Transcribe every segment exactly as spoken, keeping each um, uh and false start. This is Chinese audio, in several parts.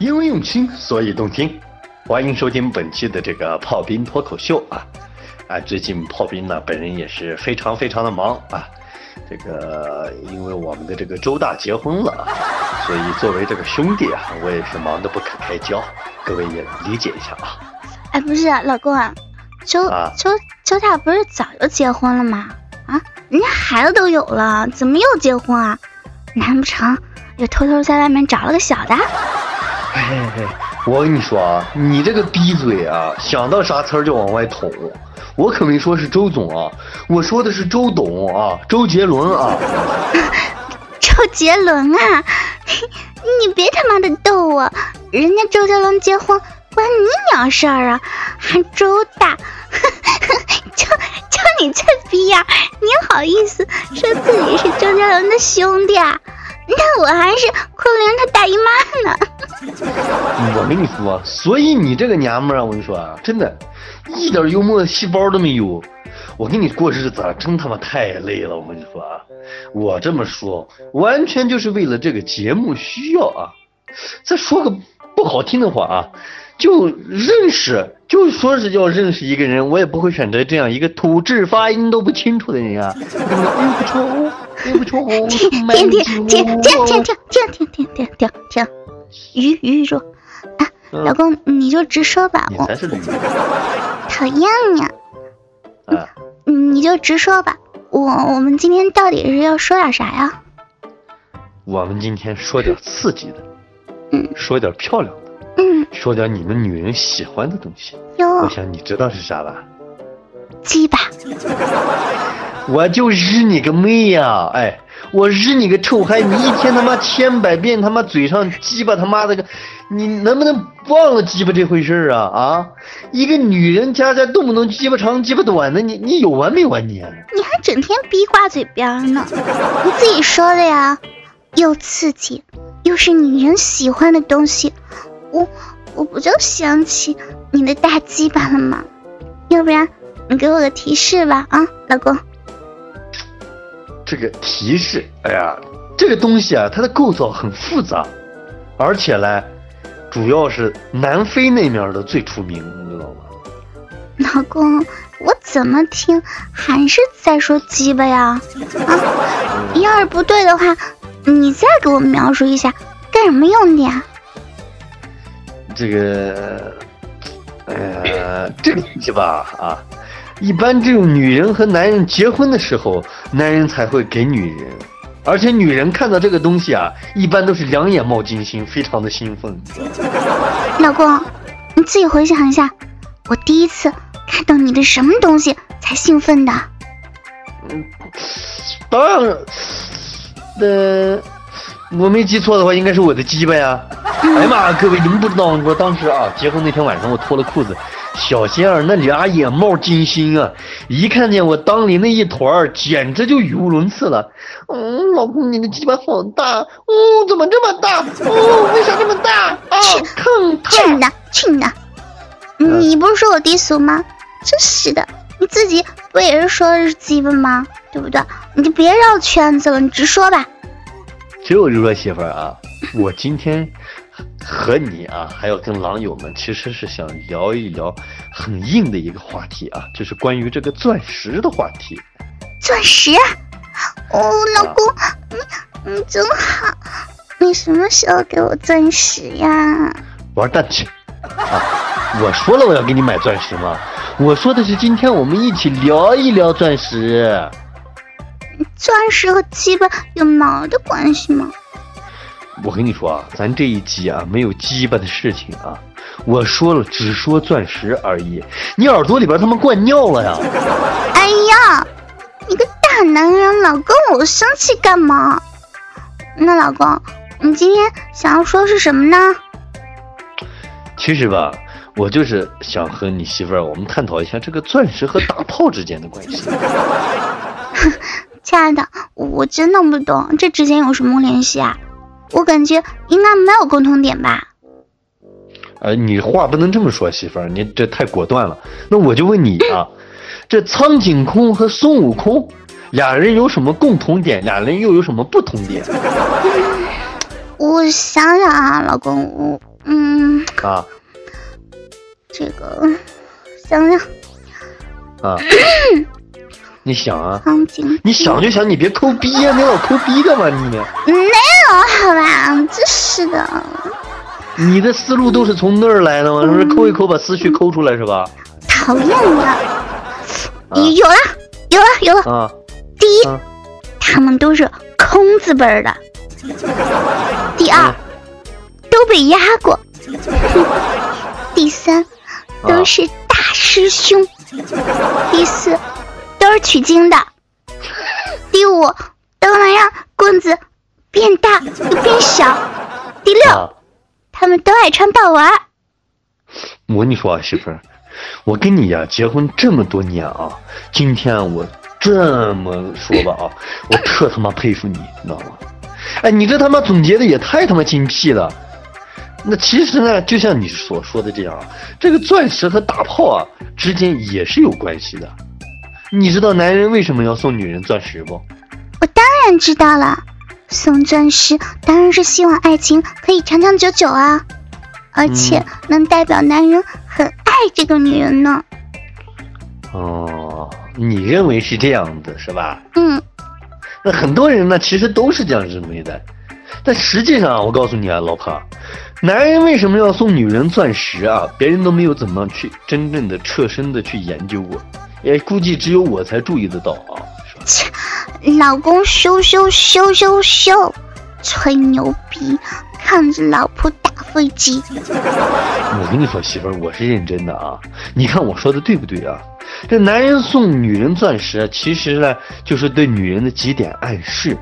因为用心，所以动听。欢迎收听本期的这个炮兵脱口秀啊！啊，最近炮兵呢，本人也是非常非常的忙啊。这个因为我们的这个周大结婚了，所以作为这个兄弟啊，我也是忙得不可开交，各位也理解一下啊。哎，不是老公啊，周啊周周大不是早就结婚了吗？啊，人家孩子都有了，怎么又结婚啊？难不成又偷偷在外面找了个小的？哎，我跟你说啊，你这个逼嘴啊，想到啥词儿就往外捅。我可没说是周总啊，我说的是周董啊，周杰伦啊。周杰伦啊，你, 你别他妈的逗我！人家周杰伦结婚关你鸟事儿啊，还周大，就就你这逼样、啊，你好意思说自己是周杰伦的兄弟啊？那我还是昆凌他大姨妈呢。我跟你说，所以你这个娘们儿，我跟你说啊，真的，一点幽默细胞都没有。我跟你过日子啊，真他妈太累了。我跟你说啊，我这么说，完全就是为了这个节目需要啊。再说个不好听的话啊，就认识，就说是要认识一个人，我也不会选择这样一个土质发音都不清楚的人啊。哎不错。对不住，停停停停停停停停停停停，余余住啊！老公，你就直说吧，我讨厌你啊！你就直说吧，我我们今天到底是要说点啥呀？我们今天说点刺激的，嗯，说点漂亮的，嗯，说点你们女人喜欢的东西。我想你知道是啥吧？鸡巴。我就日你个妹呀、啊！哎，我日你个臭嗨！你一天他妈千百遍他妈嘴上鸡巴他妈的个，你能不能忘了鸡巴这回事啊啊！一个女人家家动不动鸡巴长鸡巴短的，你你有完没完你？你还整天逼挂嘴边呢，你自己说的呀，又刺激又是女人喜欢的东西，我我不就想起你的大鸡巴了吗？要不然你给我个提示吧啊，老公。这个提示，哎呀，这个东西啊，它的构造很复杂，而且呢，主要是南非那面的最出名，你知道吗？老公，我怎么听还是在说鸡巴呀？啊，要是不对的话，你再给我描述一下，干什么用的呀？这个，呃，这个东西吧，啊。一般只有女人和男人结婚的时候，男人才会给女人，而且女人看到这个东西啊，一般都是两眼冒金星，非常的兴奋。老公，你自己回想一下，我第一次看到你的什么东西才兴奋的？嗯，当然，呃，我没记错的话，应该是我的鸡巴呀。嗯、哎妈，各位你们不知道，我当时啊，结婚那天晚上我脱了裤子。小仙儿那俩眼冒金星啊，一看见我裆里那一团简直就语无伦次了。嗯，老公你的鸡巴好大，嗯，怎么这么大？嗯，为啥这么大？啊，烫烫！去你的，去你的！你不是说我低俗吗？真是的，你自己不也是说的是鸡巴吗？对不对？你就别绕圈子了，你直说吧。其实我就说媳妇儿啊，我今天。和你啊，还有跟狼友们，其实是想聊一聊很硬的一个话题啊，就是关于这个钻石的话题。钻石？哦，老公，啊、你你真好，你什么时候给我钻石呀？玩蛋去！啊，我说了我要给你买钻石吗？我说的是今天我们一起聊一聊钻石。钻石和鸡巴有毛的关系吗？我跟你说啊，咱这一集啊没有鸡巴的事情啊，我说了只说钻石而已。你耳朵里边他妈灌尿了呀！哎呀，你个大男人老跟我生气干嘛？那老公，你今天想要说是什么呢？其实吧，我就是想和你媳妇儿我们探讨一下这个钻石和打炮之间的关系。亲爱的，我真弄不懂这之间有什么联系啊？我感觉应该没有共同点吧。呃，你话不能这么说，媳妇儿，你这太果断了。那我就问你啊，这苍井空和孙悟空俩人有什么共同点？俩人又有什么不同点？嗯、我想想啊，老公，我嗯，啊，这个想想啊，你想啊，你想就想，你别抠逼呀、啊，你老抠逼干嘛你？没有，好吧，真是的。你的思路都是从那儿来的吗？嗯、是抠一抠，把思绪抠出来是吧？讨厌的、啊，有了，有了，有了。啊，第一，啊、他们都是空字辈的。第二。嗯，都被压过。第三，都是大师兄。啊、第四，都是取经的。第五，都能让棍子变大又变小。第六，啊、他们都爱穿豹娃。我跟你说啊，媳妇儿，我跟你呀、啊、结婚这么多年啊，今天我这么说吧啊，我特他妈佩服你，你知道吗？哎，你这他妈总结的也太他妈精辟了。那其实呢，就像你所说的这样啊，这个钻石和大炮啊之间也是有关系的。你知道男人为什么要送女人钻石不？我当然知道了，送钻石当然是希望爱情可以长长久久啊，而且能代表男人很爱这个女人呢。嗯、哦，你认为是这样的是吧？嗯。那很多人呢，其实都是这样认为的。但实际上啊，我告诉你啊，老婆，男人为什么要送女人钻石啊？别人都没有怎么去真正的彻身的去研究过，也估计只有我才注意得到啊。切，老公羞羞羞羞羞，吹牛逼，看着老婆打飞机。我跟你说，媳妇儿，我是认真的啊。你看我说的对不对啊？这男人送女人钻石，其实呢，就是对女人的几点暗示。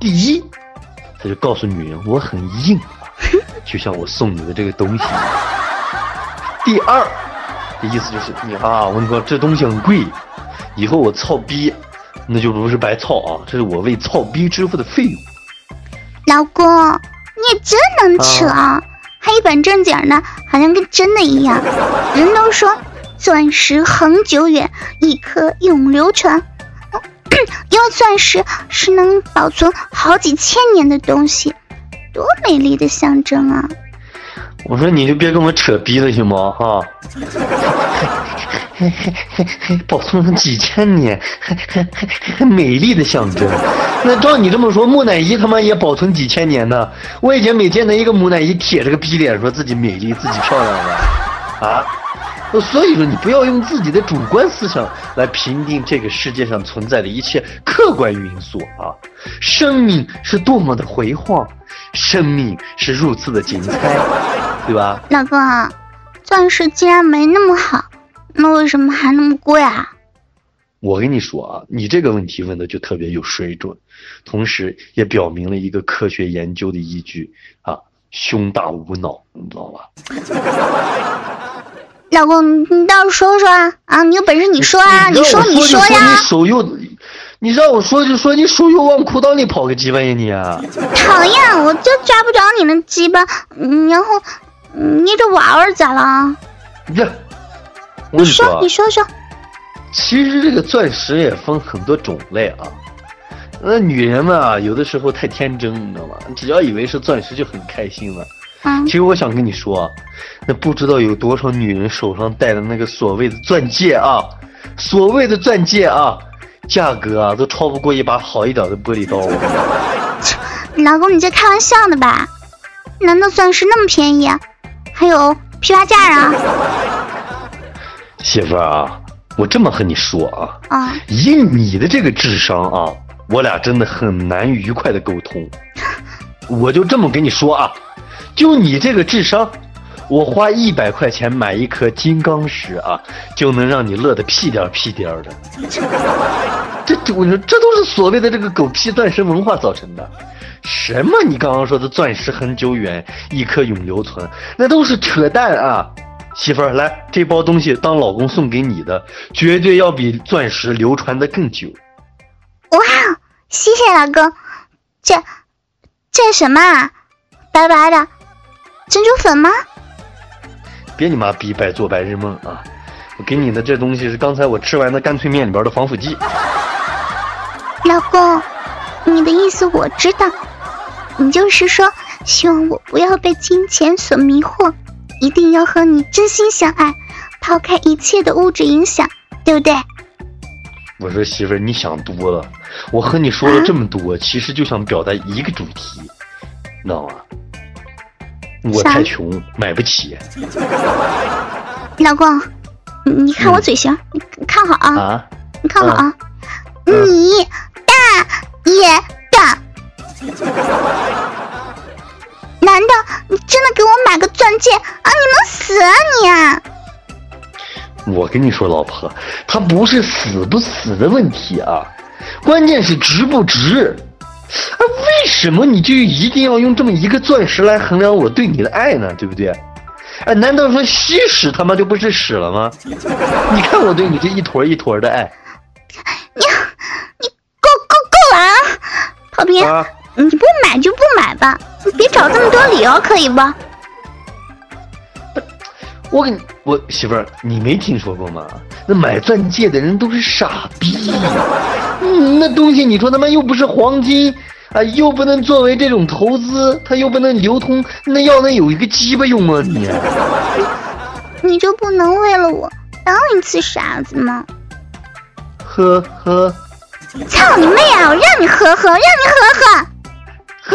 第一，他就告诉女人我很硬，就像我送你的这个东西。第二，这意思就是你啊，我跟你说这东西很贵，以后我操逼，那就不是白操啊，这是我为操逼支付的费用。老公，你也真能扯啊，还一本正经的，好像跟真的一样。人都说钻石恒久远，一颗永流传。因为钻石是能保存好几千年的东西，多美丽的象征啊！我说你就别跟我扯逼了行吗？哈、啊，保存了几千年，美丽的象征。那照你这么说，木乃伊他妈也保存几千年呢？我以前每见到一个木乃伊铁着个逼脸，说自己美丽，自己漂亮的啊。所以说你不要用自己的主观思想来评定这个世界上存在的一切客观因素啊！生命是多么的辉煌，生命是如此的精彩，对吧？老公，钻石既然没那么好，那为什么还那么贵啊？我跟你说啊，你这个问题问的就特别有水准，同时也表明了一个科学研究的依据啊，胸大无脑，你知道吧？老公，你倒是说说啊！啊，你有本事你说啊！你说你说呀！你手又，你让我说就说，你手又往裤裆里跑个鸡巴呀你啊！讨厌，我就抓不着你的鸡巴，然后捏着娃娃咋了？这，我跟你说，你说说。其实这个钻石也分很多种类啊。那女人们啊，有的时候太天真，你知道吗？只要以为是钻石就很开心了。其实我想跟你说，那不知道有多少女人手上戴的那个所谓的钻戒啊，所谓的钻戒啊，价格啊都超不过一把好一点的玻璃刀。老公，你这开玩笑的吧？难道钻石那么便宜啊？还有批发价啊？媳妇儿啊，我这么和你说啊，啊，以你的这个智商啊，我俩真的很难愉快的沟通。我就这么跟你说啊。就你这个智商，我花一百块钱买一颗金刚石啊，就能让你乐得屁颠屁颠的。这这，我说这都是所谓的这个狗屁钻石文化造成的。什么？你刚刚说的钻石很久远，一颗永流传，那都是扯淡啊！媳妇儿，来，这包东西当老公送给你的，绝对要比钻石流传的更久。哇，谢谢老公，这这什么啊？白白的。珍珠粉吗？别你妈逼白做白日梦啊！我给你的这东西是刚才我吃完的干脆面里边的防腐剂。老公，你的意思我知道，你就是说希望我不要被金钱所迷惑，一定要和你真心相爱，抛开一切的物质影响，对不对？我说媳妇儿，你想多了。我和你说了这么多，啊、其实就想表达一个主题，你知道吗？我太穷，买不起。老公，你看我嘴型，嗯、你看好啊！啊你看好啊！啊你大爷大！难道你真的给我买个钻戒啊？你能死啊你啊！我跟你说，老婆，他不是死不死的问题啊，关键是值不值。啊，为什么你就一定要用这么一个钻石来衡量我对你的爱呢？对不对？哎，难道说稀屎他妈就不是屎了吗？你看我对你这一坨一坨的爱，你你够够够了啊！跑偏，啊、你不买就不买吧，你别找这么多理由，可以不？我给你，我媳妇儿，你没听说过吗？那买钻戒的人都是傻逼，嗯，那东西你说他妈又不是黄金啊，又不能作为这种投资，它又不能流通，那要能有一个鸡巴用吗你？你你就不能为了我当一次傻子吗？呵呵，操你妹啊！我让你呵呵，让你